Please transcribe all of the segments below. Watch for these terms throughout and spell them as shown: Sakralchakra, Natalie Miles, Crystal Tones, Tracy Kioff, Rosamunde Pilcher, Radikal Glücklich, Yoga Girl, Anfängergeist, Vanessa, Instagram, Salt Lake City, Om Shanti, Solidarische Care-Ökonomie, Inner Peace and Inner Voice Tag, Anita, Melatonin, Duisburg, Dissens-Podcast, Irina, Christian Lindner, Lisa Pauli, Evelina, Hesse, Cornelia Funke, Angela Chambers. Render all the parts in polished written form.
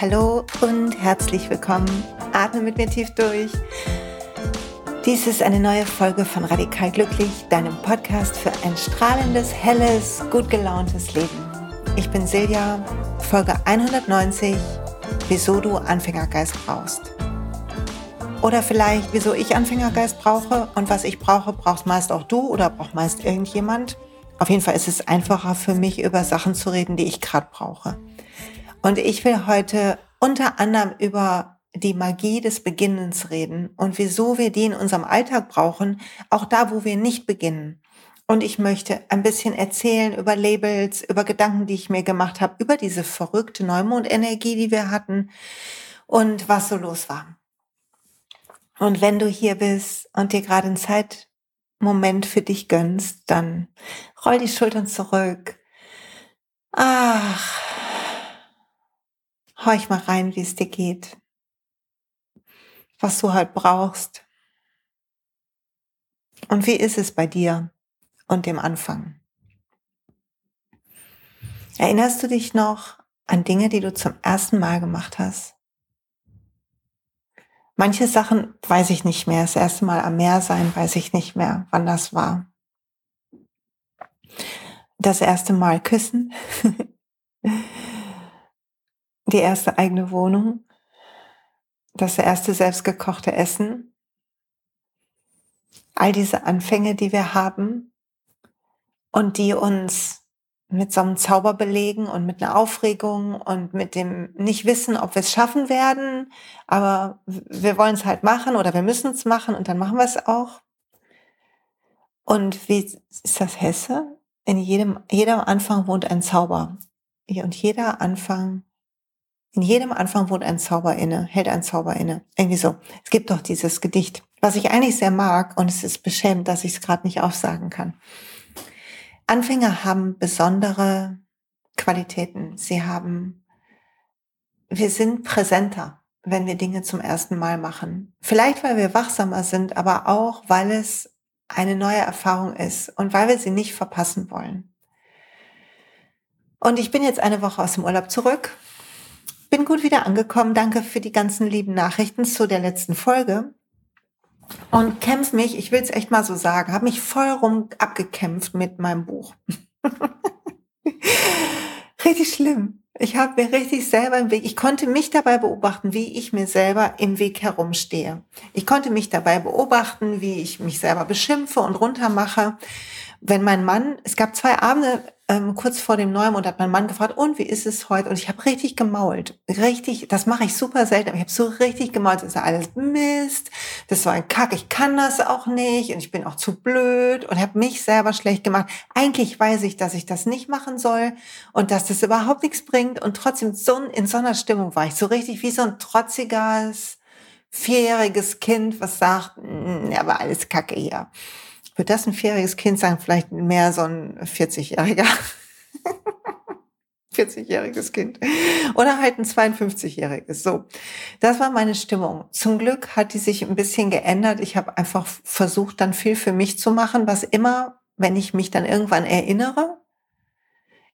Hallo und herzlich willkommen. Atme mit mir tief durch. Dies ist eine neue Folge von Radikal Glücklich, deinem Podcast für ein strahlendes, helles, gut gelauntes Leben. Ich bin Silja, Folge 190, wieso du Anfängergeist brauchst. Oder vielleicht, wieso ich Anfängergeist brauche und was ich brauche, brauchst meist auch du oder braucht meist irgendjemand. Auf jeden Fall ist es einfacher für mich, über Sachen zu reden, die ich gerade brauche. Und ich will heute unter anderem über die Magie des Beginnens reden und wieso wir die in unserem Alltag brauchen, auch da, wo wir nicht beginnen. Und ich möchte ein bisschen erzählen über Labels, über Gedanken, die ich mir gemacht habe, über diese verrückte Neumondenergie, die wir hatten und was so los war. Und wenn du hier bist und dir gerade einen Zeitmoment für dich gönnst, dann roll die Schultern zurück. Ach, horch mal rein, wie es dir geht, was du halt brauchst. Und wie ist es bei dir und dem Anfang? Erinnerst du dich noch an Dinge, die du zum ersten Mal gemacht hast? Manche Sachen weiß ich nicht mehr. Das erste Mal am Meer sein, weiß ich nicht mehr, wann das war. Das erste Mal küssen. Die erste eigene Wohnung. Das erste selbstgekochte Essen. All diese Anfänge, die wir haben und die uns mit so einem Zauber belegen und mit einer Aufregung und mit dem Nicht-Wissen, ob wir es schaffen werden, aber wir wollen es halt machen oder wir müssen es machen und dann machen wir es auch. Und wie ist das Hesse? In jedem Anfang wohnt ein Zauber. Und in jedem Anfang wohnt ein Zauber inne, hält ein Zauber inne. Irgendwie so. Es gibt doch dieses Gedicht, was ich eigentlich sehr mag und es ist beschämend, dass ich es gerade nicht aufsagen kann. Anfänger haben besondere Qualitäten. Wir sind präsenter, wenn wir Dinge zum ersten Mal machen. Vielleicht, weil wir wachsamer sind, aber auch, weil es eine neue Erfahrung ist und weil wir sie nicht verpassen wollen. Und ich bin jetzt eine Woche aus dem Urlaub zurück. Bin gut wieder angekommen. Danke für die ganzen lieben Nachrichten zu der letzten Folge. Und kämpfe mich, ich will es echt mal so sagen, habe mich voll rum abgekämpft mit meinem Buch. Richtig schlimm. Ich habe mir richtig selber im Weg, ich konnte mich dabei beobachten, wie ich mir selber im Weg herumstehe. Ich konnte mich dabei beobachten, wie ich mich selber beschimpfe und runtermache. Wenn mein Mann, es gab 2 Abende kurz vor dem Neumond, hat mein Mann gefragt, und wie ist es heute? Und ich habe richtig gemault. Richtig, das mache ich super selten, aber ich habe so richtig gemault. Das ist ja alles Mist, das war ein Kack, ich kann das auch nicht und ich bin auch zu blöd und habe mich selber schlecht gemacht. Eigentlich weiß ich, dass ich das nicht machen soll und dass das überhaupt nichts bringt und trotzdem in so einer Stimmung war ich so richtig wie so ein trotziges, 4-jähriges Kind, was sagt, aber alles Kacke hier. Wird das ein 4-jähriges Kind sein? Vielleicht mehr so ein 40-jähriger. 40-jähriges Kind. Oder halt ein 52-jähriges. So, das war meine Stimmung. Zum Glück hat die sich ein bisschen geändert. Ich habe einfach versucht, dann viel für mich zu machen, was immer, wenn ich mich dann irgendwann erinnere,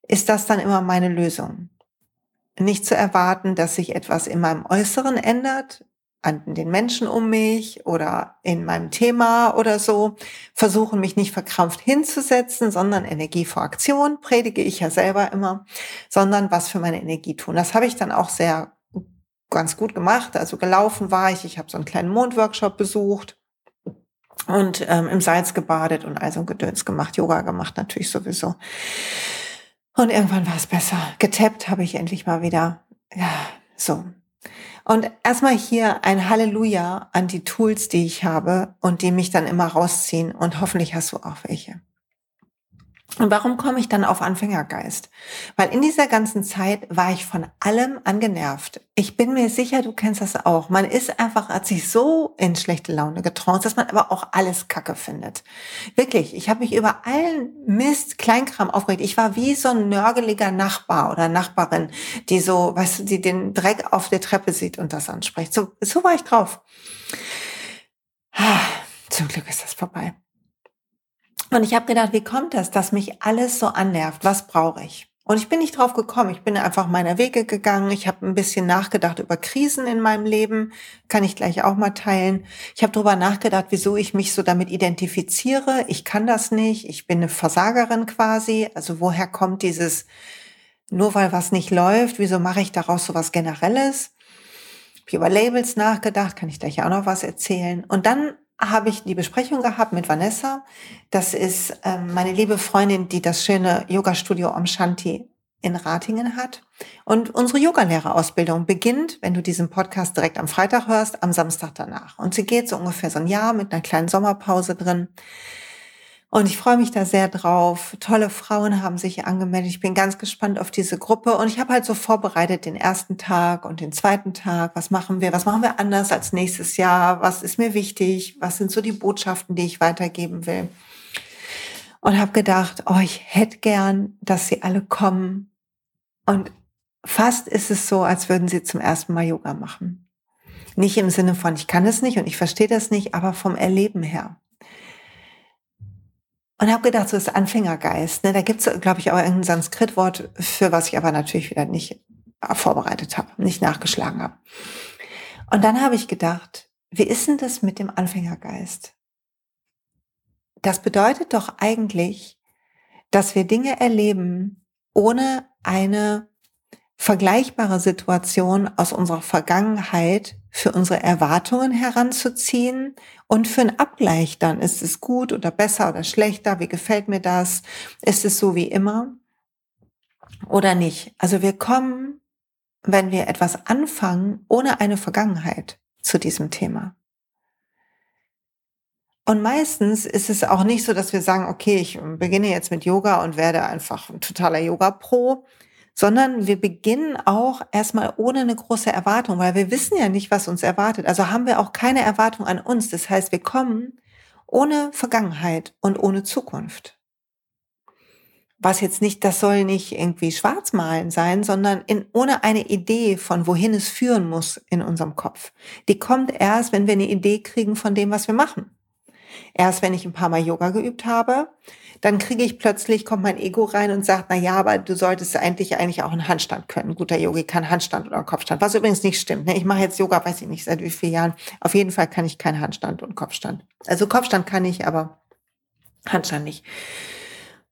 ist das dann immer meine Lösung. Nicht zu erwarten, dass sich etwas in meinem Äußeren ändert, an den Menschen um mich oder in meinem Thema oder so, versuchen mich nicht verkrampft hinzusetzen, sondern Energie vor Aktion, predige ich ja selber immer, sondern was für meine Energie tun. Das habe ich dann auch ganz gut gemacht, also gelaufen war ich habe so einen kleinen Mondworkshop besucht und im Salz gebadet und all so ein Gedöns gemacht, Yoga gemacht natürlich sowieso. Und irgendwann war es besser. Getappt habe ich endlich mal wieder, ja, so. Und erstmal hier ein Halleluja an die Tools, die ich habe und die mich dann immer rausziehen. Und hoffentlich hast du auch welche. Und warum komme ich dann auf Anfängergeist? Weil in dieser ganzen Zeit war ich von allem angenervt. Ich bin mir sicher, du kennst das auch. Man ist einfach, hat sich so in schlechte Laune getraut, dass man aber auch alles Kacke findet. Wirklich, ich habe mich über allen Mist, Kleinkram aufgeregt. Ich war wie so ein nörgeliger Nachbar oder Nachbarin, die so, weißt du, die den Dreck auf der Treppe sieht und das anspricht. So war ich drauf. Zum Glück ist das vorbei. Und ich habe gedacht, wie kommt das, dass mich alles so annervt? Was brauche ich? Und ich bin nicht drauf gekommen. Ich bin einfach meiner Wege gegangen. Ich habe ein bisschen nachgedacht über Krisen in meinem Leben. Kann ich gleich auch mal teilen. Ich habe darüber nachgedacht, wieso ich mich so damit identifiziere. Ich kann das nicht. Ich bin eine Versagerin quasi. Also woher kommt dieses, nur weil was nicht läuft, wieso mache ich daraus so was Generelles? Ich habe über Labels nachgedacht. Kann ich gleich auch noch was erzählen. Und dann habe ich die Besprechung gehabt mit Vanessa. Das ist meine liebe Freundin, die das schöne Yoga-Studio Om Shanti in Ratingen hat. Und unsere Yogalehrerausbildung beginnt, wenn du diesen Podcast direkt am Freitag hörst, am Samstag danach. Und sie geht so ungefähr so ein Jahr mit einer kleinen Sommerpause drin. Und ich freue mich da sehr drauf. Tolle Frauen haben sich angemeldet. Ich bin ganz gespannt auf diese Gruppe. Und ich habe halt so vorbereitet den ersten Tag und den zweiten Tag. Was machen wir? Was machen wir anders als nächstes Jahr? Was ist mir wichtig? Was sind so die Botschaften, die ich weitergeben will? Und habe gedacht, oh, ich hätte gern, dass sie alle kommen. Und fast ist es so, als würden sie zum ersten Mal Yoga machen. Nicht im Sinne von, ich kann es nicht und ich verstehe das nicht, aber vom Erleben her. Und habe gedacht, so ist Anfängergeist. Ne? Da gibt es, glaube ich, auch irgendein Sanskritwort für, was ich aber natürlich wieder nicht vorbereitet habe, nicht nachgeschlagen habe. Und dann habe ich gedacht, wie ist denn das mit dem Anfängergeist? Das bedeutet doch eigentlich, dass wir Dinge erleben, ohne eine vergleichbare Situation aus unserer Vergangenheit für unsere Erwartungen heranzuziehen und für einen Abgleich dann. Ist es gut oder besser oder schlechter? Wie gefällt mir das? Ist es so wie immer oder nicht? Also wir kommen, wenn wir etwas anfangen, ohne eine Vergangenheit zu diesem Thema. Und meistens ist es auch nicht so, dass wir sagen, okay, ich beginne jetzt mit Yoga und werde einfach ein totaler Yoga-Pro, sondern wir beginnen auch erstmal ohne eine große Erwartung, weil wir wissen ja nicht, was uns erwartet. Also haben wir auch keine Erwartung an uns. Das heißt, wir kommen ohne Vergangenheit und ohne Zukunft. Was jetzt nicht, das soll nicht irgendwie schwarzmalen sein, sondern ohne eine Idee von, wohin es führen muss in unserem Kopf. Die kommt erst, wenn wir eine Idee kriegen von dem, was wir machen. Erst wenn ich ein paar Mal Yoga geübt habe, dann kriege ich plötzlich, kommt mein Ego rein und sagt, na ja, aber du solltest eigentlich auch einen Handstand können. Ein guter Yogi kann Handstand oder Kopfstand, was übrigens nicht stimmt. Ne? Ich mache jetzt Yoga, weiß ich nicht, seit wie vielen Jahren. Auf jeden Fall kann ich keinen Handstand und Kopfstand. Also Kopfstand kann ich, aber Handstand nicht.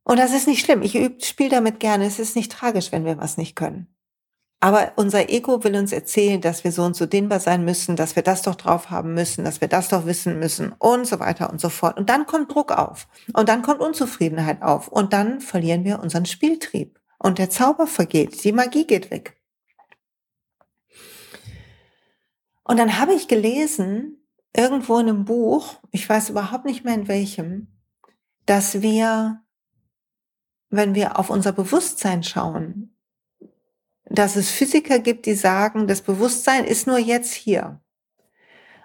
Und das ist nicht schlimm. Ich spiele damit gerne. Es ist nicht tragisch, wenn wir was nicht können. Aber unser Ego will uns erzählen, dass wir so und so dehnbar sein müssen, dass wir das doch drauf haben müssen, dass wir das doch wissen müssen und so weiter und so fort. Und dann kommt Druck auf und dann kommt Unzufriedenheit auf und dann verlieren wir unseren Spieltrieb und der Zauber vergeht, die Magie geht weg. Und dann habe ich gelesen, irgendwo in einem Buch, ich weiß überhaupt nicht mehr in welchem, dass wir, wenn wir auf unser Bewusstsein schauen, dass es Physiker gibt, die sagen, das Bewusstsein ist nur jetzt hier.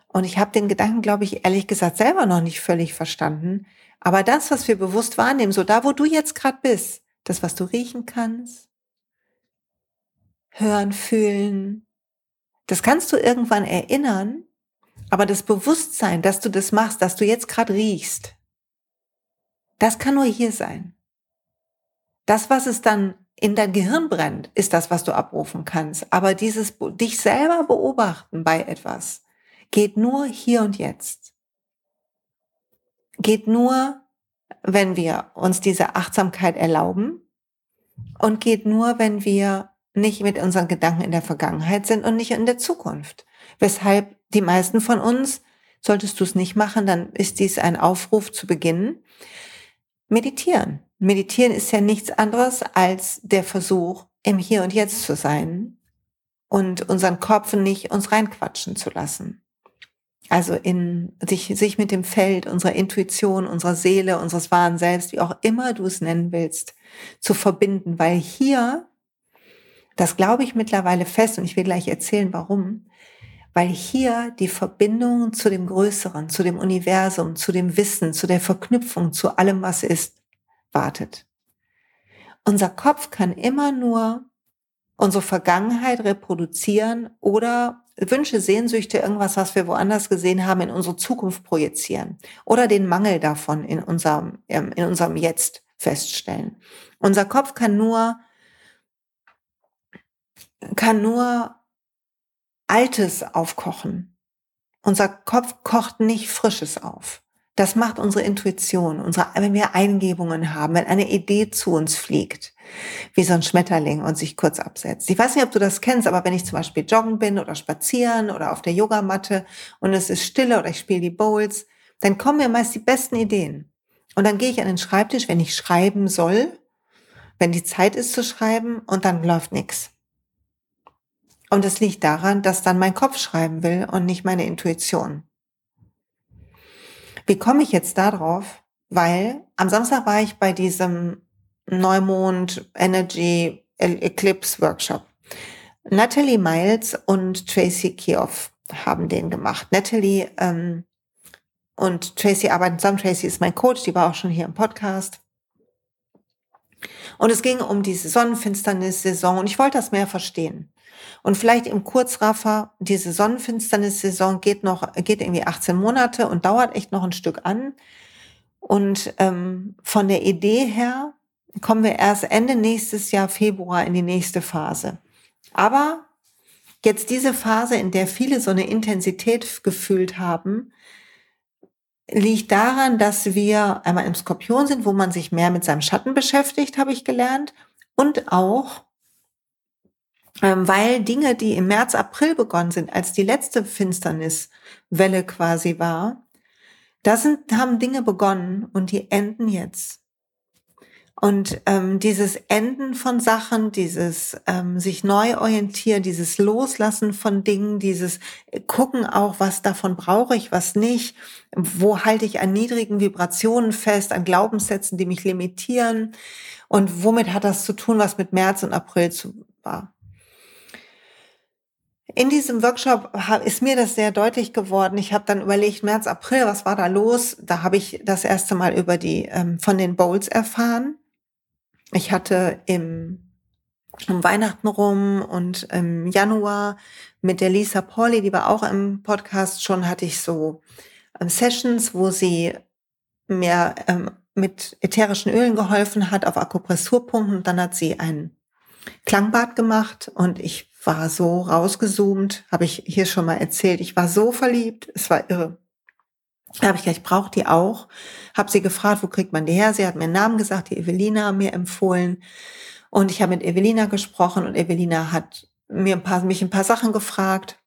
Und ich habe den Gedanken, glaube ich, ehrlich gesagt selber noch nicht völlig verstanden. Aber das, was wir bewusst wahrnehmen, so da, wo du jetzt gerade bist, das, was du riechen kannst, hören, fühlen, das kannst du irgendwann erinnern, aber das Bewusstsein, dass du das machst, dass du jetzt gerade riechst, das kann nur hier sein. Das, was es dann in dein Gehirn brennt, ist das, was du abrufen kannst. Aber dieses dich selber beobachten bei etwas geht nur hier und jetzt. Geht nur, wenn wir uns diese Achtsamkeit erlauben und geht nur, wenn wir nicht mit unseren Gedanken in der Vergangenheit sind und nicht in der Zukunft. Weshalb die meisten von uns, solltest du es nicht machen, dann ist dies ein Aufruf zu beginnen, meditieren. Meditieren ist ja nichts anderes als der Versuch, im Hier und Jetzt zu sein und unseren Kopf nicht uns reinquatschen zu lassen. Also in sich mit dem Feld unserer Intuition, unserer Seele, unseres wahren Selbst, wie auch immer du es nennen willst, zu verbinden. Weil hier, das glaube ich mittlerweile fest und ich will gleich erzählen, warum, weil hier die Verbindung zu dem Größeren, zu dem Universum, zu dem Wissen, zu der Verknüpfung, zu allem, was ist, wartet. Unser Kopf kann immer nur unsere Vergangenheit reproduzieren oder Wünsche, Sehnsüchte, irgendwas, was wir woanders gesehen haben, in unsere Zukunft projizieren oder den Mangel davon in unserem Jetzt feststellen. Unser Kopf kann nur Altes aufkochen. Unser Kopf kocht nicht Frisches auf. Das macht unsere Intuition, wenn wir Eingebungen haben, wenn eine Idee zu uns fliegt, wie so ein Schmetterling und sich kurz absetzt. Ich weiß nicht, ob du das kennst, aber wenn ich zum Beispiel joggen bin oder spazieren oder auf der Yogamatte und es ist Stille oder ich spiele die Bowls, dann kommen mir meist die besten Ideen. Und dann gehe ich an den Schreibtisch, wenn ich schreiben soll, wenn die Zeit ist zu schreiben, und dann läuft nichts. Und das liegt daran, dass dann mein Kopf schreiben will und nicht meine Intuition. Wie komme ich jetzt darauf? Weil am Samstag war ich bei diesem Neumond Energy Eclipse Workshop. Natalie Miles und Tracy Kioff haben den gemacht. Natalie und Tracy arbeiten zusammen. Tracy ist mein Coach, die war auch schon hier im Podcast. Und es ging um die Sonnenfinsternis-Saison und ich wollte das mehr verstehen. Und vielleicht im Kurzraffer, diese Sonnenfinsternis-Saison geht irgendwie 18 Monate und dauert echt noch ein Stück an. Und von der Idee her kommen wir erst Ende nächstes Jahr, Februar, in die nächste Phase. Aber jetzt diese Phase, in der viele so eine Intensität gefühlt haben, liegt daran, dass wir einmal im Skorpion sind, wo man sich mehr mit seinem Schatten beschäftigt, habe ich gelernt. Und auch, weil Dinge, die im März, April begonnen sind, als die letzte Finsterniswelle quasi war, haben Dinge begonnen und die enden jetzt. Und dieses Enden von Sachen, dieses sich neu orientieren, dieses Loslassen von Dingen, dieses Gucken auch, was davon brauche ich, was nicht, wo halte ich an niedrigen Vibrationen fest, an Glaubenssätzen, die mich limitieren, und womit hat das zu tun, was mit März und April war. In diesem Workshop ist mir das sehr deutlich geworden. Ich habe dann überlegt, März, April, was war da los? Da habe ich das erste Mal von den Bowls erfahren. Ich hatte um Weihnachten rum und im Januar mit der Lisa Pauli, die war auch im Podcast schon, hatte ich so Sessions, wo sie mir mit ätherischen Ölen geholfen hat auf Akupressurpunkten. Dann hat sie ein Klangbad gemacht und ich war so rausgezoomt, habe ich hier schon mal erzählt. Ich war so verliebt, es war irre. Da habe ich gedacht, ich brauche die auch. Habe sie gefragt, wo kriegt man die her? Sie hat mir einen Namen gesagt, die Evelina mir empfohlen. Und ich habe mit Evelina gesprochen und Evelina hat mich ein paar Sachen gefragt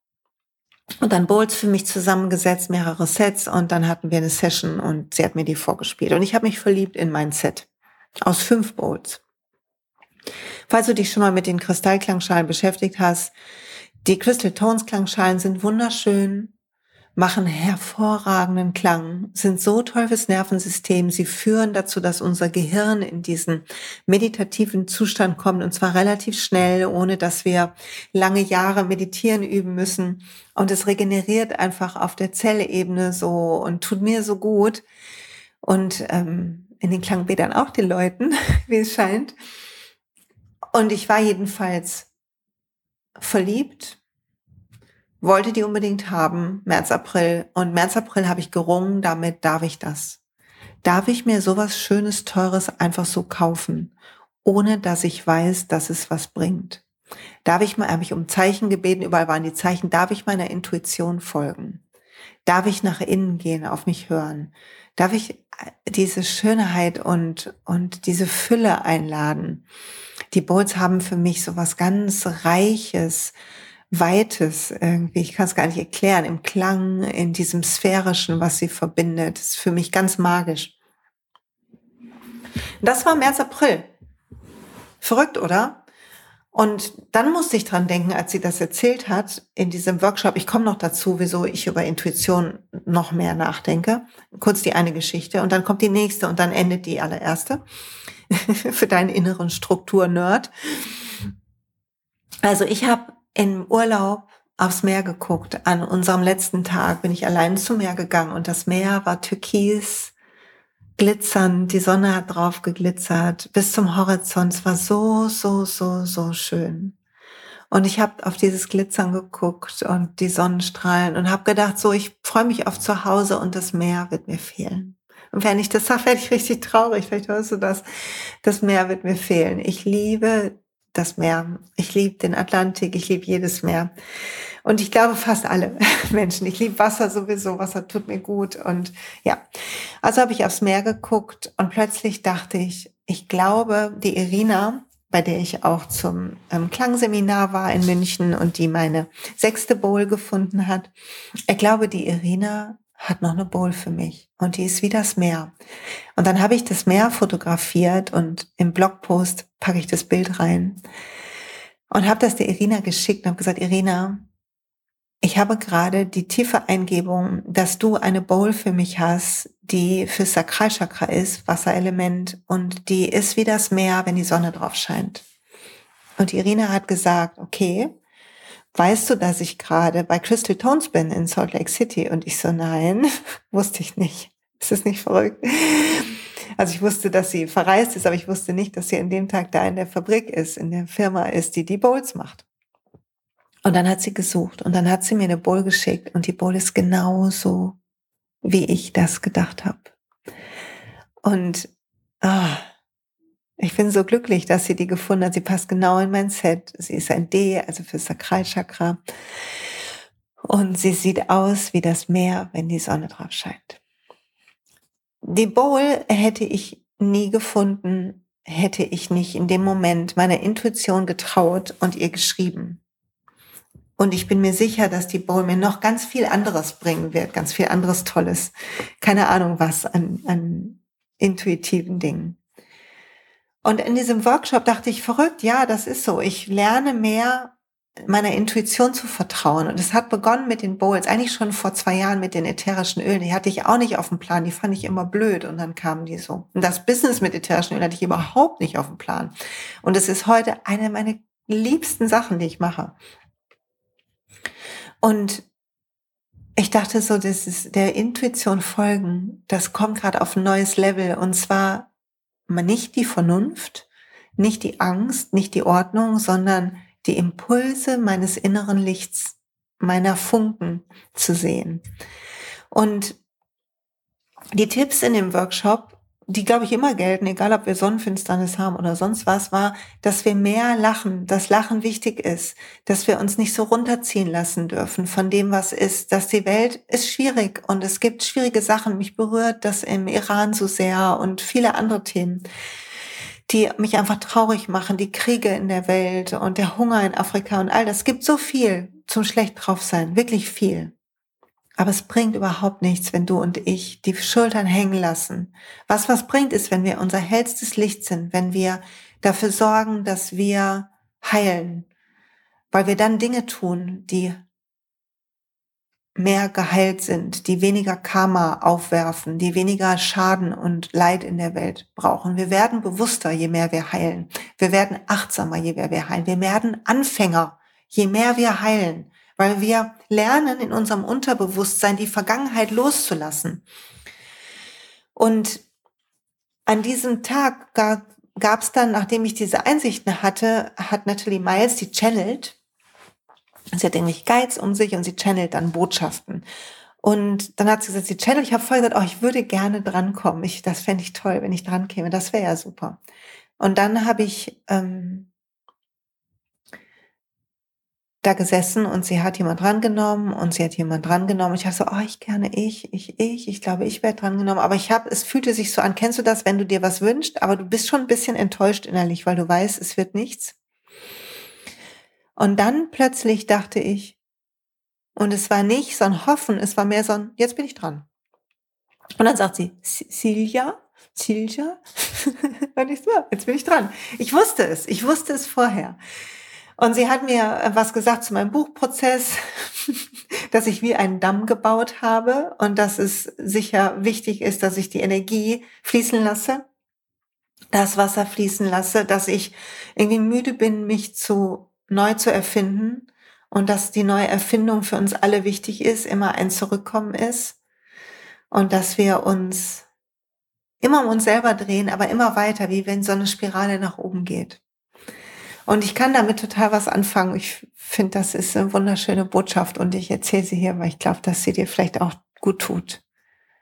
und dann Bowls für mich zusammengesetzt, mehrere Sets, und dann hatten wir eine Session und sie hat mir die vorgespielt. Und ich habe mich verliebt in mein Set aus 5 Bowls. Falls du dich schon mal mit den Kristallklangschalen beschäftigt hast, die Crystal Tones Klangschalen sind wunderschön, machen hervorragenden Klang, sind so toll fürs Nervensystem. Sie führen dazu, dass unser Gehirn in diesen meditativen Zustand kommt, und zwar relativ schnell, ohne dass wir lange Jahre meditieren üben müssen. Und es regeneriert einfach auf der Zellebene so und tut mir so gut. Und in den Klangbädern auch den Leuten, wie es scheint. Und ich war jedenfalls verliebt, wollte die unbedingt haben, März, April. Und März, April habe ich gerungen, damit darf ich das. Darf ich mir sowas Schönes, Teures einfach so kaufen, ohne dass ich weiß, dass es was bringt? Habe ich um Zeichen gebeten, überall waren die Zeichen, darf ich meiner Intuition folgen? Darf ich nach innen gehen, auf mich hören? Darf ich diese Schönheit und diese Fülle einladen? Die Bowls haben für mich so was ganz Reiches, Weites irgendwie. Ich kann es gar nicht erklären. Im Klang, in diesem Sphärischen, was sie verbindet. Das ist für mich ganz magisch. Das war März, April. Verrückt, oder? Und dann musste ich dran denken, als sie das erzählt hat, in diesem Workshop, ich komme noch dazu, wieso ich über Intuition noch mehr nachdenke. Kurz die eine Geschichte und dann kommt die nächste und dann endet die allererste. Für deinen inneren Struktur-Nerd. Also ich habe im Urlaub aufs Meer geguckt. An unserem letzten Tag bin ich allein zum Meer gegangen und das Meer war türkis, glitzernd, die Sonne hat drauf geglitzert, bis zum Horizont. Es war so, so, so, so schön. Und ich habe auf dieses Glitzern geguckt und die Sonnenstrahlen und habe gedacht, so, ich freue mich auf zu Hause und das Meer wird mir fehlen. Und wenn ich das sage, werde ich richtig traurig. Vielleicht hörst du das. Das Meer wird mir fehlen. Ich liebe das Meer. Ich liebe den Atlantik. Ich liebe jedes Meer. Und ich glaube fast alle Menschen. Ich liebe Wasser sowieso. Wasser tut mir gut. Und ja, also habe ich aufs Meer geguckt und plötzlich dachte ich, ich glaube, die Irina, bei der ich auch zum Klangseminar war in München und die meine 6. Bowl gefunden hat. Ich glaube, die Irina hat noch eine Bowl für mich und die ist wie das Meer. Und dann habe ich das Meer fotografiert und im Blogpost packe ich das Bild rein und habe das der Irina geschickt und habe gesagt, Irina, ich habe gerade die tiefe Eingebung, dass du eine Bowl für mich hast, die für Sakralchakra ist, Wasserelement, und die ist wie das Meer, wenn die Sonne drauf scheint. Und Irina hat gesagt, okay, weißt du, dass ich gerade bei Crystal Tones bin in Salt Lake City? Und ich so, nein, wusste ich nicht. Ist das nicht verrückt? Also ich wusste, dass sie verreist ist, aber ich wusste nicht, dass sie an dem Tag da in der Fabrik ist, in der Firma ist, die Bowls macht. Und dann hat sie gesucht und dann hat sie mir eine Bowl geschickt und die Bowl ist genauso, wie ich das gedacht habe. Und ich bin so glücklich, dass sie die gefunden hat. Sie passt genau in mein Set. Sie ist ein D, also für Sakralchakra. Und sie sieht aus wie das Meer, wenn die Sonne drauf scheint. Die Bowl hätte ich nie gefunden, hätte ich nicht in dem Moment meiner Intuition getraut und ihr geschrieben. Und ich bin mir sicher, dass die Bowl mir noch ganz viel anderes bringen wird, ganz viel anderes Tolles. Keine Ahnung was an intuitiven Dingen. Und in diesem Workshop dachte ich, verrückt, ja, das ist so. Ich lerne mehr, meiner Intuition zu vertrauen. Und es hat begonnen mit den Bowls, eigentlich schon vor 2 Jahren mit den ätherischen Ölen. Die hatte ich auch nicht auf dem Plan, die fand ich immer blöd. Und dann kamen die so. Und das Business mit ätherischen Ölen hatte ich überhaupt nicht auf dem Plan. Und es ist heute eine meiner liebsten Sachen, die ich mache. Und ich dachte so, das ist der Intuition folgen, das kommt gerade auf ein neues Level. Und zwar nicht die Vernunft, nicht die Angst, nicht die Ordnung, sondern die Impulse meines inneren Lichts, meiner Funken zu sehen. Und die Tipps in dem Workshop, die, glaube ich, immer gelten, egal ob wir Sonnenfinsternis haben oder sonst was, war, dass wir mehr lachen, dass Lachen wichtig ist, dass wir uns nicht so runterziehen lassen dürfen von dem, was ist, dass die Welt ist schwierig und es gibt schwierige Sachen. Mich berührt das im Iran so sehr und viele andere Themen, die mich einfach traurig machen, die Kriege in der Welt und der Hunger in Afrika und all das. Es gibt so viel zum schlecht drauf sein, wirklich viel. Aber es bringt überhaupt nichts, wenn du und ich die Schultern hängen lassen. Was bringt, ist, wenn wir unser hellstes Licht sind, wenn wir dafür sorgen, dass wir heilen, weil wir dann Dinge tun, die mehr geheilt sind, die weniger Karma aufwerfen, die weniger Schaden und Leid in der Welt brauchen. Wir werden bewusster, je mehr wir heilen. Wir werden achtsamer, je mehr wir heilen. Wir werden Anfänger, je mehr wir heilen. Weil wir lernen, in unserem Unterbewusstsein die Vergangenheit loszulassen. Und an diesem Tag gab es dann, nachdem ich diese Einsichten hatte, hat Natalie Miles, die channelt, sie hat nämlich Geiz um sich und sie channelt dann Botschaften. Und dann hat sie gesagt, sie channelt, ich habe vorher gesagt, ich würde gerne drankommen, das fände ich toll, wenn ich dran käme, das wäre ja super. Und dann habe ich da gesessen und sie hat jemand drangenommen und sie hat jemand drangenommen. Ich habe so, ich glaube, ich werde drangenommen. Aber es fühlte sich so an, kennst du das, wenn du dir was wünschst, aber du bist schon ein bisschen enttäuscht innerlich, weil du weißt, es wird nichts. Und dann plötzlich dachte ich, und es war nicht so ein Hoffen, es war mehr so ein, jetzt bin ich dran. Und dann sagt sie, Silja, und ich so, jetzt bin ich dran. Ich wusste es vorher. Und sie hat mir was gesagt zu meinem Buchprozess, dass ich wie einen Damm gebaut habe und dass es sicher wichtig ist, dass ich die Energie fließen lasse, das Wasser fließen lasse, dass ich irgendwie müde bin, mich neu zu erfinden und dass die neue Erfindung für uns alle wichtig ist, immer ein Zurückkommen ist und dass wir uns immer um uns selber drehen, aber immer weiter, wie wenn so eine Spirale nach oben geht. Und ich kann damit total was anfangen. Ich finde, das ist eine wunderschöne Botschaft und ich erzähle sie hier, weil ich glaube, dass sie dir vielleicht auch gut tut.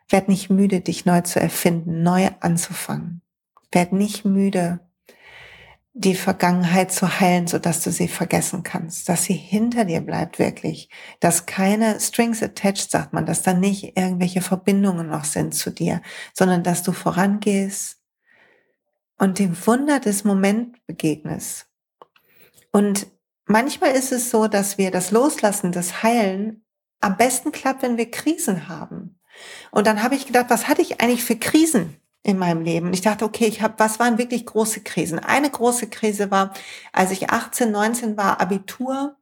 Werd nicht müde, dich neu zu erfinden, neu anzufangen. Werd nicht müde, die Vergangenheit zu heilen, sodass du sie vergessen kannst, dass sie hinter dir bleibt wirklich, dass keine Strings attached, sagt man, dass da nicht irgendwelche Verbindungen noch sind zu dir, sondern dass du vorangehst und dem Wunder des Moments begegnest. Und manchmal ist es so, dass wir das Loslassen, das Heilen am besten klappt, wenn wir Krisen haben. Und dann habe ich gedacht, was hatte ich eigentlich für Krisen in meinem Leben? Und ich dachte, okay, was waren wirklich große Krisen? Eine große Krise war, als ich 18, 19 war, Abitur.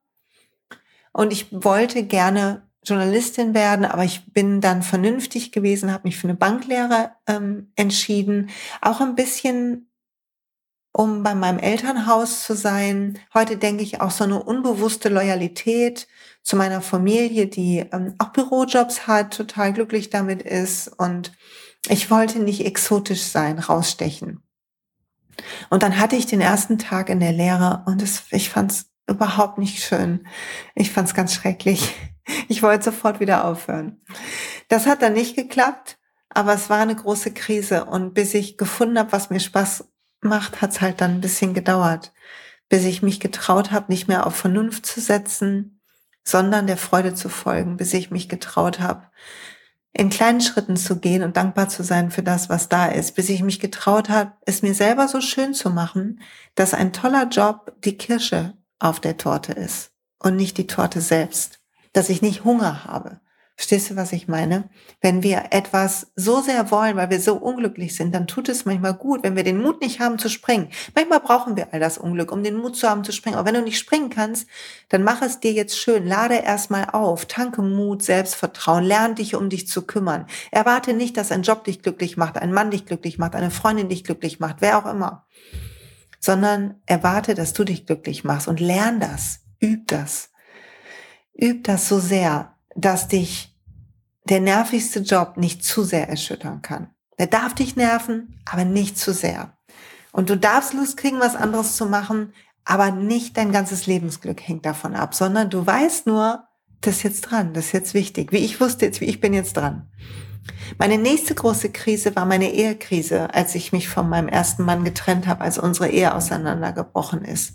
Und ich wollte gerne Journalistin werden, aber ich bin dann vernünftig gewesen, habe mich für eine Banklehre entschieden. Auch ein bisschen, um bei meinem Elternhaus zu sein. Heute denke ich auch so eine unbewusste Loyalität zu meiner Familie, die auch Bürojobs hat, total glücklich damit ist. Und ich wollte nicht exotisch sein, rausstechen. Und dann hatte ich den ersten Tag in der Lehre und ich fand es überhaupt nicht schön. Ich fand es ganz schrecklich. Ich wollte sofort wieder aufhören. Das hat dann nicht geklappt, aber es war eine große Krise. Und bis ich gefunden habe, was mir Spaß macht, hat es halt dann ein bisschen gedauert, bis ich mich getraut habe, nicht mehr auf Vernunft zu setzen, sondern der Freude zu folgen, bis ich mich getraut habe, in kleinen Schritten zu gehen und dankbar zu sein für das, was da ist, bis ich mich getraut habe, es mir selber so schön zu machen, dass ein toller Job die Kirsche auf der Torte ist und nicht die Torte selbst, dass ich nicht Hunger habe. Verstehst du, was ich meine? Wenn wir etwas so sehr wollen, weil wir so unglücklich sind, dann tut es manchmal gut, wenn wir den Mut nicht haben zu springen. Manchmal brauchen wir all das Unglück, um den Mut zu haben zu springen. Aber wenn du nicht springen kannst, dann mach es dir jetzt schön. Lade erstmal auf. Tanke Mut, Selbstvertrauen. Lerne dich, um dich zu kümmern. Erwarte nicht, dass ein Job dich glücklich macht, ein Mann dich glücklich macht, eine Freundin dich glücklich macht, wer auch immer. Sondern erwarte, dass du dich glücklich machst und lerne das. Üb das. Üb das so sehr, dass dich der nervigste Job nicht zu sehr erschüttern kann. Der darf dich nerven, aber nicht zu sehr. Und du darfst Lust kriegen, was anderes zu machen, aber nicht dein ganzes Lebensglück hängt davon ab, sondern du weißt nur, das ist jetzt dran, das ist jetzt wichtig. Ich bin jetzt dran. Meine nächste große Krise war meine Ehekrise, als ich mich von meinem ersten Mann getrennt habe, als unsere Ehe auseinandergebrochen ist.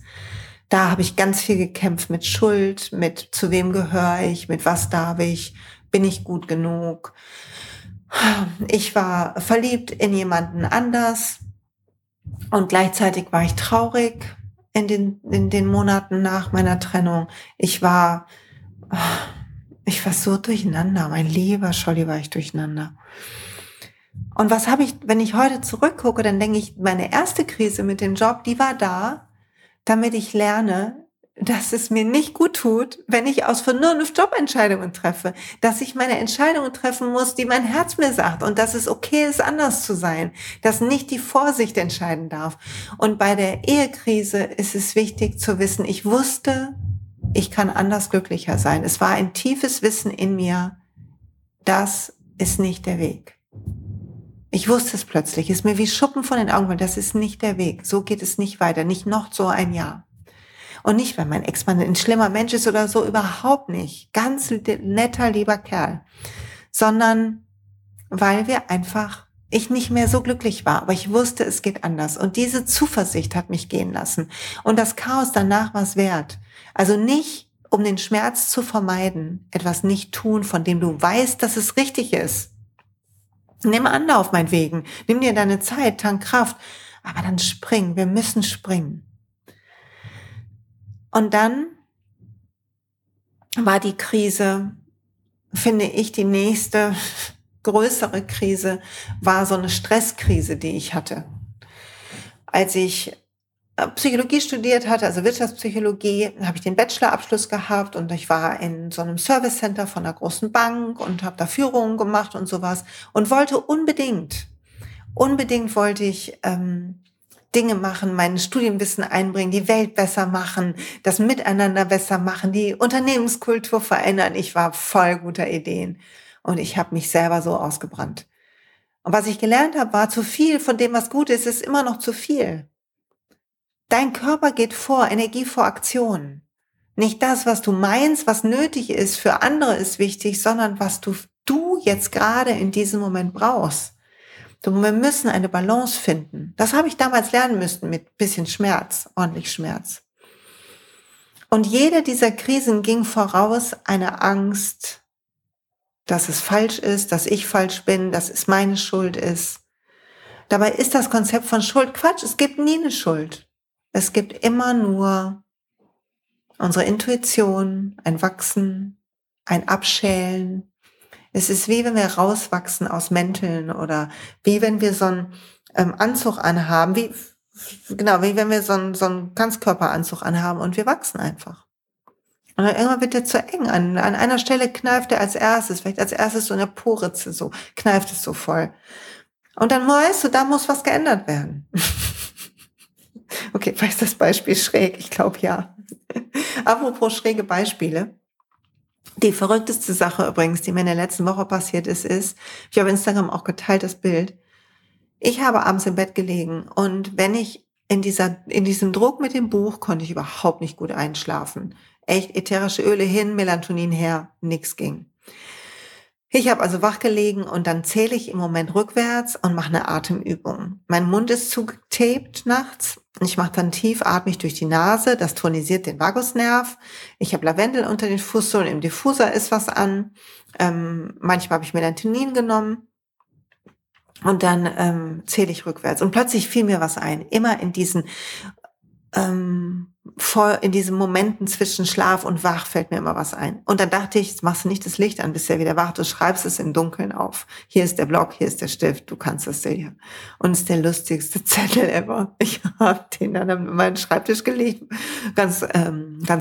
Da habe ich ganz viel gekämpft mit Schuld, mit zu wem gehöre ich, mit was darf ich, bin ich gut genug. Ich war verliebt in jemanden anders und gleichzeitig war ich traurig in den Monaten nach meiner Trennung. Ich war so durcheinander, mein lieber Scholli, war ich durcheinander. Und was habe ich, wenn ich heute zurückgucke, dann denke ich, meine erste Krise mit dem Job, die war da, damit ich lerne, dass es mir nicht gut tut, wenn ich aus Vernunft Jobentscheidungen treffe, dass ich meine Entscheidungen treffen muss, die mein Herz mir sagt und dass es okay ist, anders zu sein, dass nicht die Vorsicht entscheiden darf. Und bei der Ehekrise ist es wichtig zu wissen, ich wusste, ich kann anders glücklicher sein. Es war ein tiefes Wissen in mir, das ist nicht der Weg. Ich wusste es plötzlich, ist mir wie Schuppen von den Augen, weil das ist nicht der Weg. So geht es nicht weiter, nicht noch so ein Jahr. Und nicht, weil mein Ex-Mann ein schlimmer Mensch ist oder so, überhaupt nicht. Ganz netter, lieber Kerl. Sondern, weil ich nicht mehr so glücklich war. Aber ich wusste, es geht anders. Und diese Zuversicht hat mich gehen lassen. Und das Chaos danach war es wert. Also nicht, um den Schmerz zu vermeiden, etwas nicht tun, von dem du weißt, dass es richtig ist. Nimm Anlauf, meinetwegen. Nimm dir deine Zeit, tank Kraft. Aber dann spring. Wir müssen springen. Und dann war die Krise, finde ich, die nächste größere Krise war so eine Stresskrise, die ich hatte. Als ich Psychologie studiert hatte, also Wirtschaftspsychologie, habe ich den Bachelorabschluss gehabt und ich war in so einem Service Center von einer großen Bank und habe da Führungen gemacht und sowas und wollte unbedingt wollte ich Dinge machen, mein Studienwissen einbringen, die Welt besser machen, das Miteinander besser machen, die Unternehmenskultur verändern. Ich war voll guter Ideen und ich habe mich selber so ausgebrannt. Und was ich gelernt habe, war zu viel von dem, was gut ist, ist immer noch zu viel. Dein Körper geht vor, Energie vor Aktion. Nicht das, was du meinst, was nötig ist, für andere ist wichtig, sondern was du jetzt gerade in diesem Moment brauchst. Wir müssen eine Balance finden. Das habe ich damals lernen müssen mit bisschen Schmerz, ordentlich Schmerz. Und jede dieser Krisen ging voraus eine Angst, dass es falsch ist, dass ich falsch bin, dass es meine Schuld ist. Dabei ist das Konzept von Schuld Quatsch. Es gibt nie eine Schuld. Es gibt immer nur unsere Intuition, ein Wachsen, ein Abschälen. Es ist wie wenn wir rauswachsen aus Mänteln oder wie wenn wir so einen Anzug anhaben, wie wenn wir so einen Ganzkörperanzug anhaben und wir wachsen einfach. Und dann irgendwann wird der zu eng. An einer Stelle kneift er als erstes, vielleicht als erstes so eine Poritze, so kneift es so voll. Und dann weißt du, da muss was geändert werden. Okay, vielleicht ist das Beispiel schräg, ich glaube ja. Apropos schräge Beispiele. Die verrückteste Sache übrigens, die mir in der letzten Woche passiert ist, ich habe auf Instagram auch geteilt das Bild. Ich habe abends im Bett gelegen und wenn ich in diesem Druck mit dem Buch, konnte ich überhaupt nicht gut einschlafen. Echt ätherische Öle hin, Melatonin her, nix ging. Ich habe also wach gelegen und dann zähle ich im Moment rückwärts und mache eine Atemübung. Mein Mund ist zugetaped nachts und ich mache dann tief, atme ich durch die Nase, das tonisiert den Vagusnerv. Ich habe Lavendel unter den Fußsohlen, im Diffuser ist was an. Manchmal habe ich Melatonin genommen und dann zähle ich rückwärts. Und plötzlich fiel mir was ein, immer in diesen Momenten zwischen Schlaf und Wach fällt mir immer was ein. Und dann dachte ich, jetzt machst du nicht das Licht an, bist ja wieder wach, du schreibst es im Dunkeln auf. Hier ist der Block, hier ist der Stift, du kannst das sehen. Und es ist der lustigste Zettel ever. Ich habe den dann an meinen Schreibtisch gelegt, ganz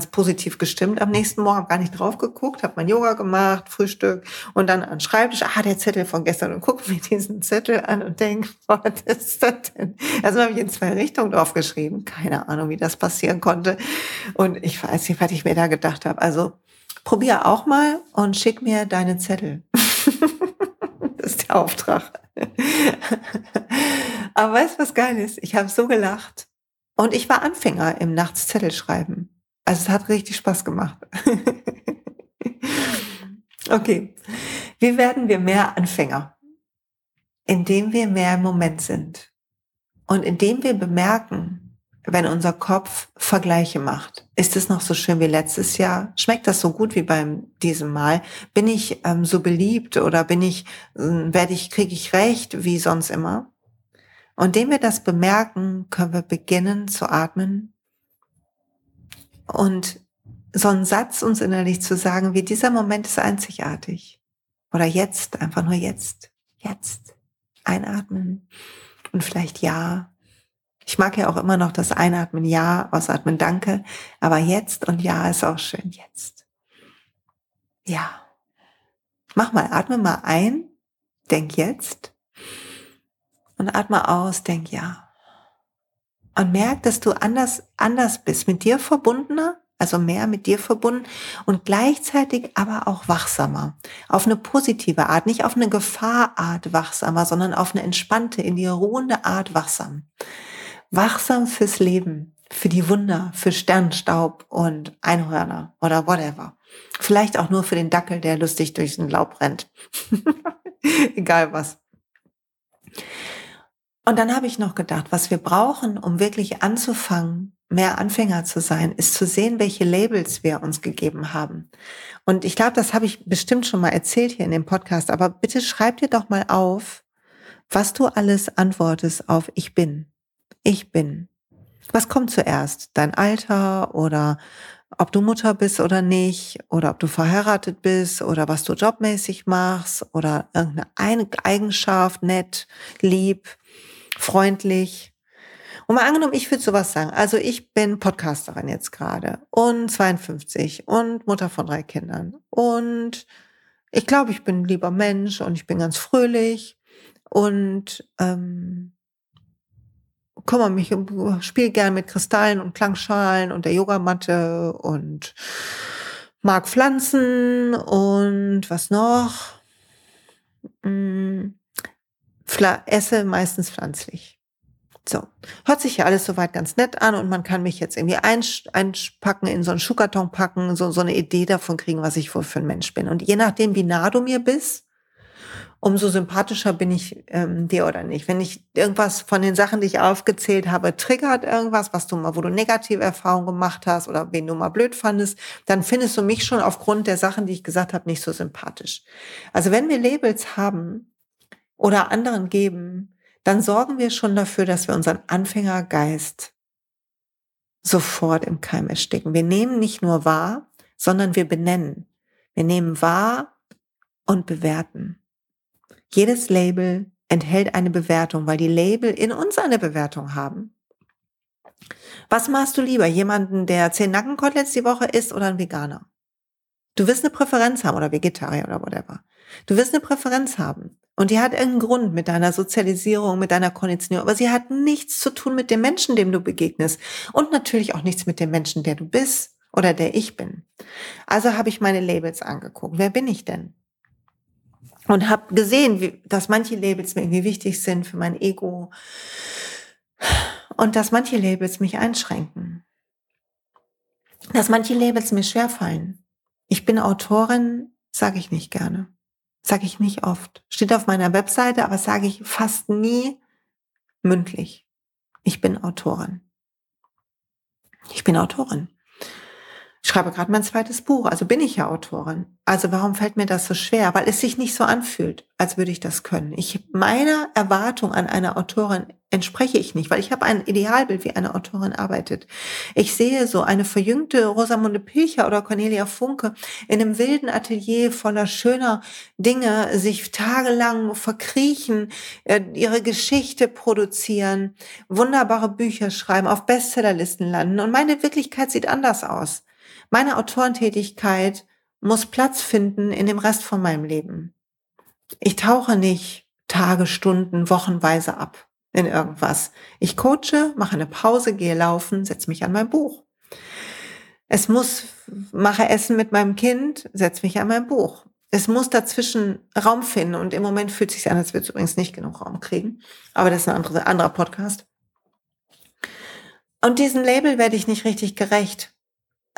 positiv gestimmt. Am nächsten Morgen habe gar nicht drauf geguckt, habe mein Yoga gemacht, Frühstück und dann an den Schreibtisch, der Zettel von gestern und gucke mir diesen Zettel an und denke, was ist das denn? Also habe ich in 2 Richtungen draufgeschrieben, keine Ahnung, wie das passieren konnte. Und ich weiß nicht, was ich mir da gedacht habe. Also probier auch mal und schick mir deine Zettel. Das ist der Auftrag. Aber weißt du, was geil ist? Ich habe so gelacht. Und ich war Anfänger im Nachts-Zettelschreiben. Also es hat richtig Spaß gemacht. Okay. Wie werden wir mehr Anfänger? Indem wir mehr im Moment sind. Und indem wir bemerken, wenn unser Kopf Vergleiche macht. Ist es noch so schön wie letztes Jahr? Schmeckt das so gut wie beim diesem Mal? Bin ich so beliebt oder kriege ich recht wie sonst immer? Und indem wir das bemerken, können wir beginnen zu atmen und so einen Satz uns innerlich zu sagen, wie dieser Moment ist einzigartig. Oder jetzt, einfach nur jetzt. Jetzt. Einatmen. Und vielleicht ja. Ich mag ja auch immer noch das Einatmen, ja, Ausatmen, danke. Aber jetzt und ja ist auch schön, jetzt. Ja. Mach mal, atme mal ein, denk jetzt. Und atme aus, denk ja. Und merk, dass du anders bist, mit dir verbundener, also mehr mit dir verbunden und gleichzeitig aber auch wachsamer. Auf eine positive Art, nicht auf eine Gefahrart wachsamer, sondern auf eine entspannte, in die ruhende Art wachsam. Wachsam fürs Leben, für die Wunder, für Sternstaub und Einhörner oder whatever. Vielleicht auch nur für den Dackel, der lustig durch den Laub rennt. Egal was. Und dann habe ich noch gedacht, was wir brauchen, um wirklich anzufangen, mehr Anfänger zu sein, ist zu sehen, welche Labels wir uns gegeben haben. Und ich glaube, das habe ich bestimmt schon mal erzählt hier in dem Podcast, aber bitte schreib dir doch mal auf, was du alles antwortest auf Ich bin. Ich bin. Was kommt zuerst? Dein Alter oder ob du Mutter bist oder nicht oder ob du verheiratet bist oder was du jobmäßig machst oder irgendeine Eigenschaft, nett, lieb, freundlich. Und mal angenommen, ich würde sowas sagen. Also ich bin Podcasterin jetzt gerade und 52 und Mutter von 3 Kindern und ich glaube, ich bin ein lieber Mensch und ich bin ganz fröhlich und kümmere mich, spiele gern mit Kristallen und Klangschalen und der Yogamatte und mag Pflanzen und was noch? Esse meistens pflanzlich. So, hört sich ja alles soweit ganz nett an und man kann mich jetzt irgendwie einpacken, in so einen Schuhkarton packen, so eine Idee davon kriegen, was ich wohl für ein Mensch bin. Und je nachdem, wie nah du mir bist, umso sympathischer bin ich dir oder nicht. Wenn ich irgendwas von den Sachen, die ich aufgezählt habe, triggert irgendwas, wo du negative Erfahrungen gemacht hast oder wen du mal blöd fandest, dann findest du mich schon aufgrund der Sachen, die ich gesagt habe, nicht so sympathisch. Also wenn wir Labels haben oder anderen geben, dann sorgen wir schon dafür, dass wir unseren Anfängergeist sofort im Keim ersticken. Wir nehmen nicht nur wahr, sondern wir benennen. Wir nehmen wahr und bewerten. Jedes Label enthält eine Bewertung, weil die Label in uns eine Bewertung haben. Was magst du lieber? Jemanden, der 10 Nackenkoteletts die Woche isst oder ein Veganer? Du wirst eine Präferenz haben oder Vegetarier oder whatever. Du wirst eine Präferenz haben. Und die hat irgendeinen Grund mit deiner Sozialisierung, mit deiner Konditionierung. Aber sie hat nichts zu tun mit dem Menschen, dem du begegnest. Und natürlich auch nichts mit dem Menschen, der du bist oder der ich bin. Also habe ich meine Labels angeguckt. Wer bin ich denn? Und habe gesehen, dass manche Labels mir irgendwie wichtig sind für mein Ego und dass manche Labels mich einschränken, dass manche Labels mir schwerfallen. Ich bin Autorin, sage ich nicht gerne, sage ich nicht oft. Steht auf meiner Webseite, aber sage ich fast nie mündlich. Ich bin Autorin. Ich bin Autorin. Ich schreibe gerade mein 2. Buch, also bin ich ja Autorin. Also warum fällt mir das so schwer? Weil es sich nicht so anfühlt, als würde ich das können. Meiner Erwartung an eine Autorin entspreche ich nicht, weil ich habe ein Idealbild, wie eine Autorin arbeitet. Ich sehe so eine verjüngte Rosamunde Pilcher oder Cornelia Funke in einem wilden Atelier voller schöner Dinge, sich tagelang verkriechen, ihre Geschichte produzieren, wunderbare Bücher schreiben, auf Bestsellerlisten landen. Und meine Wirklichkeit sieht anders aus. Meine Autorentätigkeit muss Platz finden in dem Rest von meinem Leben. Ich tauche nicht Tage, Stunden, wochenweise ab in irgendwas. Ich coache, mache eine Pause, gehe laufen, setze mich an mein Buch. Mache Essen mit meinem Kind, setze mich an mein Buch. Es muss dazwischen Raum finden und im Moment fühlt es sich an, als würde es übrigens nicht genug Raum kriegen. Aber das ist ein anderer Podcast. Und diesem Label werde ich nicht richtig gerecht.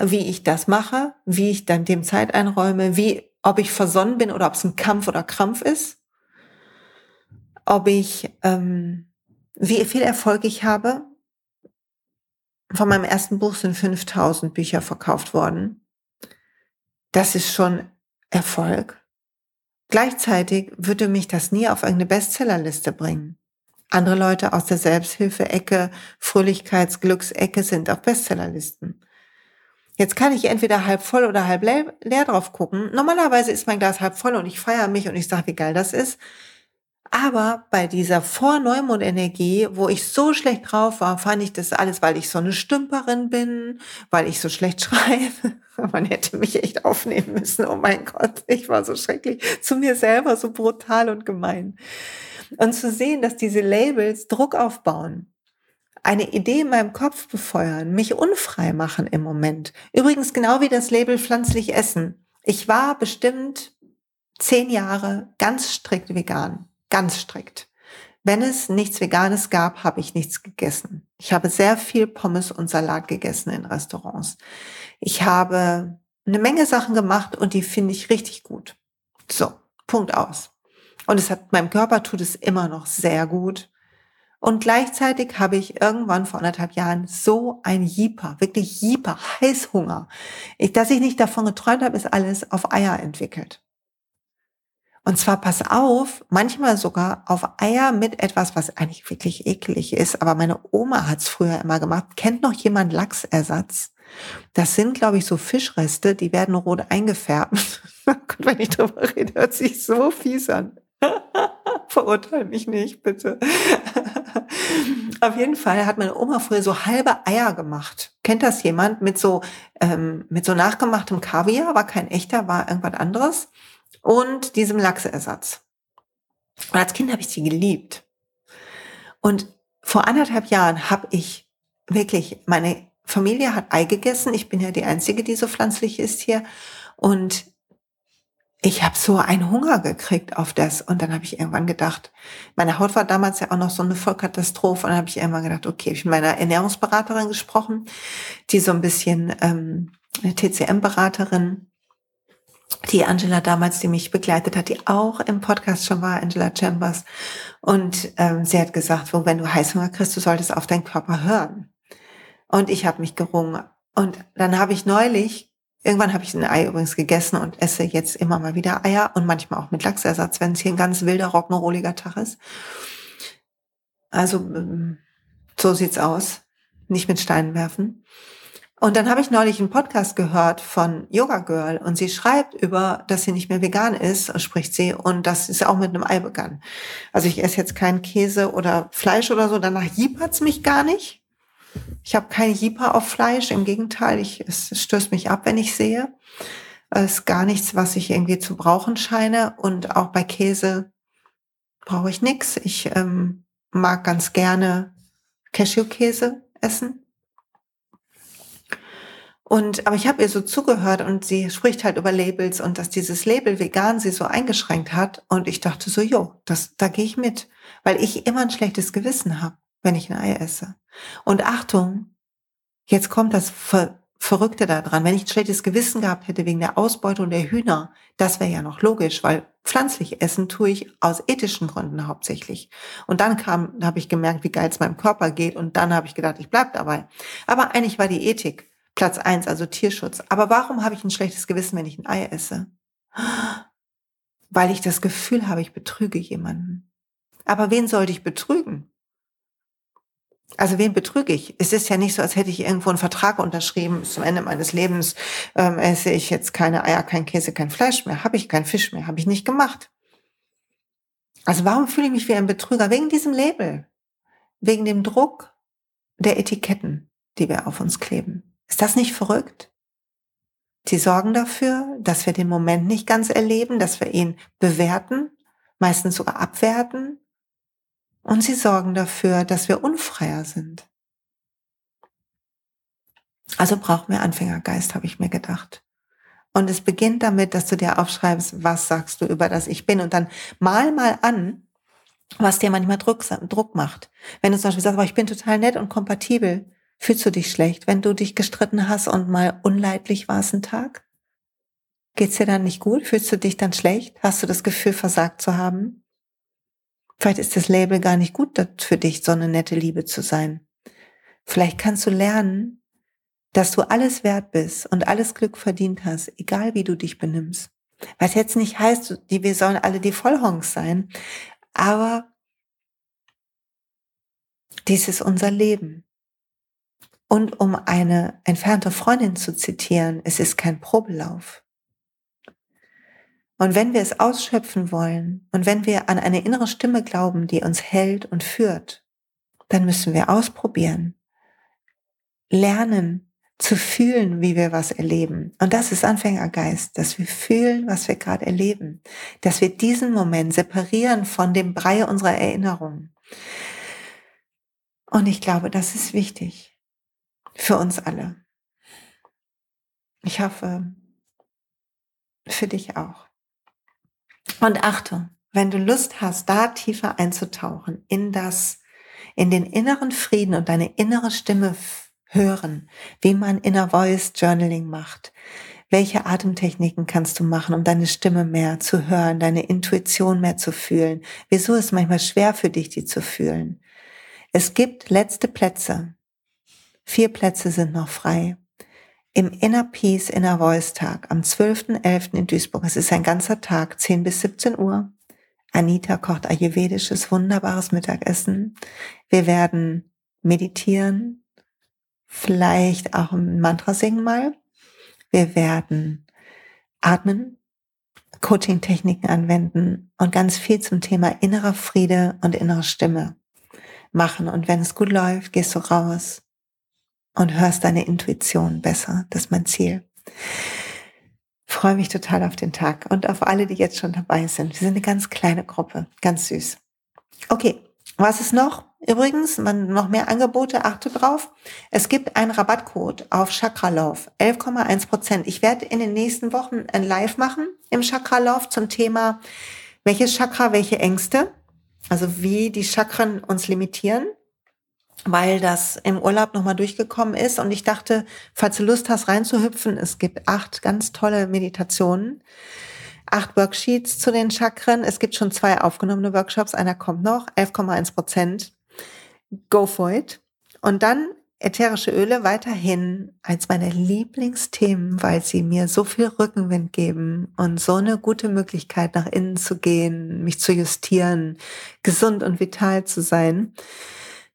Wie ich das mache, wie ich dann dem Zeit einräume, ob ich versonnen bin oder ob es ein Kampf oder Krampf ist, ob ich, wie viel Erfolg ich habe. Von meinem ersten Buch sind 5000 Bücher verkauft worden. Das ist schon Erfolg. Gleichzeitig würde mich das nie auf irgendeine Bestsellerliste bringen. Andere Leute aus der Selbsthilfe-Ecke, Fröhlichkeits-Glücksecke sind auf Bestsellerlisten. Jetzt kann ich entweder halb voll oder halb leer drauf gucken. Normalerweise ist mein Glas halb voll und ich feiere mich und ich sage, wie geil das ist. Aber bei dieser Vor-Neumond-Energie, wo ich so schlecht drauf war, fand ich das alles, weil ich so eine Stümperin bin, weil ich so schlecht schreibe. Man hätte mich echt aufnehmen müssen. Oh mein Gott, ich war so schrecklich. Zu mir selber so brutal und gemein. Und zu sehen, dass diese Labels Druck aufbauen, eine Idee in meinem Kopf befeuern, mich unfrei machen im Moment. Übrigens genau wie das Label pflanzlich essen. Ich war bestimmt 10 Jahre ganz strikt vegan. Ganz strikt. Wenn es nichts Veganes gab, habe ich nichts gegessen. Ich habe sehr viel Pommes und Salat gegessen in Restaurants. Ich habe eine Menge Sachen gemacht und die finde ich richtig gut. So, Punkt aus. Und meinem Körper tut es immer noch sehr gut. Und gleichzeitig habe ich irgendwann vor anderthalb Jahren so ein Jieper, wirklich Jieper, Heißhunger. Dass ich nicht davon geträumt habe, ist alles auf Eier entwickelt. Und zwar, pass auf, manchmal sogar auf Eier mit etwas, was eigentlich wirklich eklig ist. Aber meine Oma hat es früher immer gemacht. Kennt noch jemand Lachsersatz? Das sind, glaube ich, so Fischreste, die werden rot eingefärbt. Gott, wenn ich drüber rede, hört sich so fies an. Verurteile mich nicht, bitte. Auf jeden Fall hat meine Oma früher so halbe Eier gemacht. Kennt das jemand? Mit so nachgemachtem Kaviar, war kein echter, war irgendwas anderes. Und diesem Lachsersatz. Und als Kind habe ich die geliebt. Und vor anderthalb Jahren habe ich wirklich, meine Familie hat Ei gegessen. Ich bin ja die Einzige, die so pflanzlich ist hier. Und ich habe so einen Hunger gekriegt auf das. Und dann habe ich irgendwann gedacht, meine Haut war damals ja auch noch so eine Vollkatastrophe. Und dann habe ich irgendwann gedacht, okay, ich habe mit meiner Ernährungsberaterin gesprochen, die so ein bisschen eine TCM-Beraterin, die Angela damals, die mich begleitet hat, die auch im Podcast schon war, Angela Chambers. Und sie hat gesagt, wenn du Heißhunger kriegst, du solltest auf deinen Körper hören. Und ich habe mich gerungen. Und dann habe ich irgendwann habe ich ein Ei übrigens gegessen und esse jetzt immer mal wieder Eier und manchmal auch mit Lachsersatz, wenn es hier ein ganz wilder, rock'n'rolliger Tag ist. Also so sieht's aus. Nicht mit Steinen werfen. Und dann habe ich neulich einen Podcast gehört von Yoga Girl und sie schreibt über, dass sie nicht mehr vegan ist, spricht sie, und das ist auch mit einem Ei begann. Also ich esse jetzt keinen Käse oder Fleisch oder so, danach jiepert's mich gar nicht. Ich habe keinen Jieper auf Fleisch, im Gegenteil, es stößt mich ab, wenn ich sehe. Es ist gar nichts, was ich irgendwie zu brauchen scheine, und auch bei Käse brauche ich nichts. Ich mag ganz gerne Cashewkäse essen. Aber ich habe ihr so zugehört und sie spricht halt über Labels und dass dieses Label vegan sie so eingeschränkt hat, und ich dachte so, da gehe ich mit, weil ich immer ein schlechtes Gewissen habe, wenn ich ein Ei esse. Und Achtung, jetzt kommt das Verrückte da dran, wenn ich ein schlechtes Gewissen gehabt hätte wegen der Ausbeutung der Hühner, das wäre ja noch logisch, weil pflanzlich essen tue ich aus ethischen Gründen hauptsächlich. Und dann habe ich gemerkt, wie geil es meinem Körper geht, und dann habe ich gedacht, ich bleib dabei. Aber eigentlich war die Ethik Platz 1, also Tierschutz. Aber warum habe ich ein schlechtes Gewissen, wenn ich ein Ei esse? Weil ich das Gefühl habe, ich betrüge jemanden. Aber wen sollte ich betrügen? Also wen betrüge ich? Es ist ja nicht so, als hätte ich irgendwo einen Vertrag unterschrieben, bis zum Ende meines Lebens esse ich jetzt keine Eier, kein Käse, kein Fleisch mehr, habe ich keinen Fisch mehr, habe ich nicht gemacht. Also warum fühle ich mich wie ein Betrüger? Wegen diesem Label, wegen dem Druck der Etiketten, die wir auf uns kleben. Ist das nicht verrückt? Sie sorgen dafür, dass wir den Moment nicht ganz erleben, dass wir ihn bewerten, meistens sogar abwerten. Und sie sorgen dafür, dass wir unfreier sind. Also braucht mehr Anfängergeist, habe ich mir gedacht. Und es beginnt damit, dass du dir aufschreibst, was sagst du über das Ich Bin. Und dann mal an, was dir manchmal Druck macht. Wenn du zum Beispiel sagst, aber ich bin total nett und kompatibel, fühlst du dich schlecht, wenn du dich gestritten hast und mal unleidlich warst einen Tag? Geht's dir dann nicht gut? Fühlst du dich dann schlecht? Hast du das Gefühl, versagt zu haben? Vielleicht ist das Label gar nicht gut für dich, so eine nette Liebe zu sein. Vielleicht kannst du lernen, dass du alles wert bist und alles Glück verdient hast, egal wie du dich benimmst. Was jetzt nicht heißt, wir sollen alle die Vollhonks sein, aber dies ist unser Leben. Und um eine entfernte Freundin zu zitieren, es ist kein Probelauf. Und wenn wir es ausschöpfen wollen und wenn wir an eine innere Stimme glauben, die uns hält und führt, dann müssen wir ausprobieren, lernen zu fühlen, wie wir was erleben. Und das ist Anfängergeist, dass wir fühlen, was wir gerade erleben, dass wir diesen Moment separieren von dem Brei unserer Erinnerungen. Und ich glaube, das ist wichtig. Für uns alle. Ich hoffe, für dich auch. Und Achtung, wenn du Lust hast, da tiefer einzutauchen, in den inneren Frieden und deine innere Stimme hören, wie man Inner Voice Journaling macht, welche Atemtechniken kannst du machen, um deine Stimme mehr zu hören, deine Intuition mehr zu fühlen? Wieso ist es manchmal schwer für dich, die zu fühlen? Es gibt letzte Plätze. 4 Plätze sind noch frei. Im Inner Peace, Inner Voice Tag am 12.11. in Duisburg. Es ist ein ganzer Tag, 10 bis 17 Uhr. Anita kocht ayurvedisches, wunderbares Mittagessen. Wir werden meditieren, vielleicht auch ein Mantra singen mal. Wir werden atmen, Coaching-Techniken anwenden und ganz viel zum Thema innerer Friede und innere Stimme machen. Und wenn es gut läuft, gehst du raus und hörst deine Intuition besser. Das ist mein Ziel. Ich freue mich total auf den Tag und auf alle, die jetzt schon dabei sind. Wir sind eine ganz kleine Gruppe, ganz süß. Okay, was ist noch? Übrigens, noch mehr Angebote, achte drauf. Es gibt einen Rabattcode auf Chakralauf, 11,1%. Ich werde in den nächsten Wochen ein Live machen im Chakralauf zum Thema, welches Chakra, welche Ängste, also wie die Chakren uns limitieren, weil das im Urlaub nochmal durchgekommen ist. Und ich dachte, falls du Lust hast, reinzuhüpfen, es gibt 8 ganz tolle Meditationen. 8 Worksheets zu den Chakren. Es gibt schon 2 aufgenommene Workshops, einer kommt noch, 11,1%. Go for it. Und dann ätherische Öle weiterhin als meine Lieblingsthemen, weil sie mir so viel Rückenwind geben und so eine gute Möglichkeit, nach innen zu gehen, mich zu justieren, gesund und vital zu sein.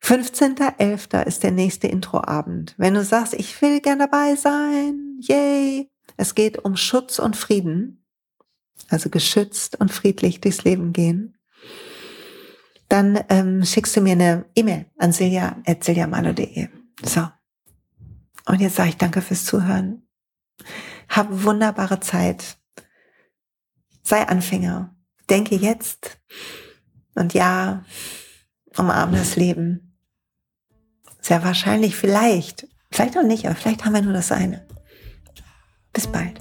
15.11. ist der nächste Introabend. Wenn du sagst, ich will gern dabei sein, yay! Es geht um Schutz und Frieden, also geschützt und friedlich durchs Leben gehen. Dann schickst du mir eine E-Mail an silja@siljamahlow.de. So. Und jetzt sage ich danke fürs Zuhören. Hab wunderbare Zeit. Sei Anfänger. Denke jetzt. Und ja, umarm das Leben. Sehr wahrscheinlich, vielleicht auch nicht, aber vielleicht haben wir nur das eine. Bis bald.